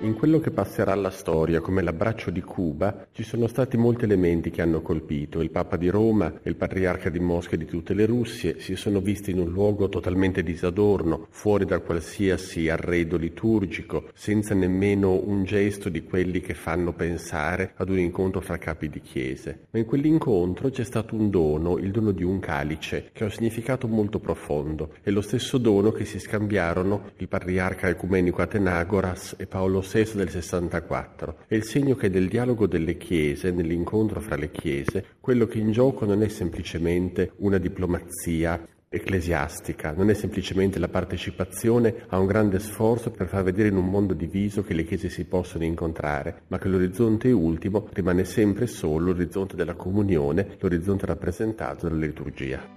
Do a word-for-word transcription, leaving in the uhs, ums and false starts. In quello che passerà alla storia come l'abbraccio di Cuba ci sono stati molti elementi che hanno colpito. Il Papa di Roma e il Patriarca di Mosca e di tutte le Russie si sono visti in un luogo totalmente disadorno, fuori da qualsiasi arredo liturgico, senza nemmeno un gesto di quelli che fanno pensare ad un incontro fra capi di chiese. Ma in quell'incontro c'è stato un dono, il dono di un calice, che ha un significato molto profondo. È lo stesso dono che si scambiarono il Patriarca Ecumenico Atenagoras e Paolo sesso del sessantaquattro. È il segno che nel dialogo delle chiese, nell'incontro fra le chiese, quello che è in gioco non è semplicemente una diplomazia ecclesiastica, non è semplicemente la partecipazione a un grande sforzo per far vedere in un mondo diviso che le chiese si possono incontrare, ma che l'orizzonte ultimo rimane sempre solo l'orizzonte della comunione, l'orizzonte rappresentato dalla liturgia.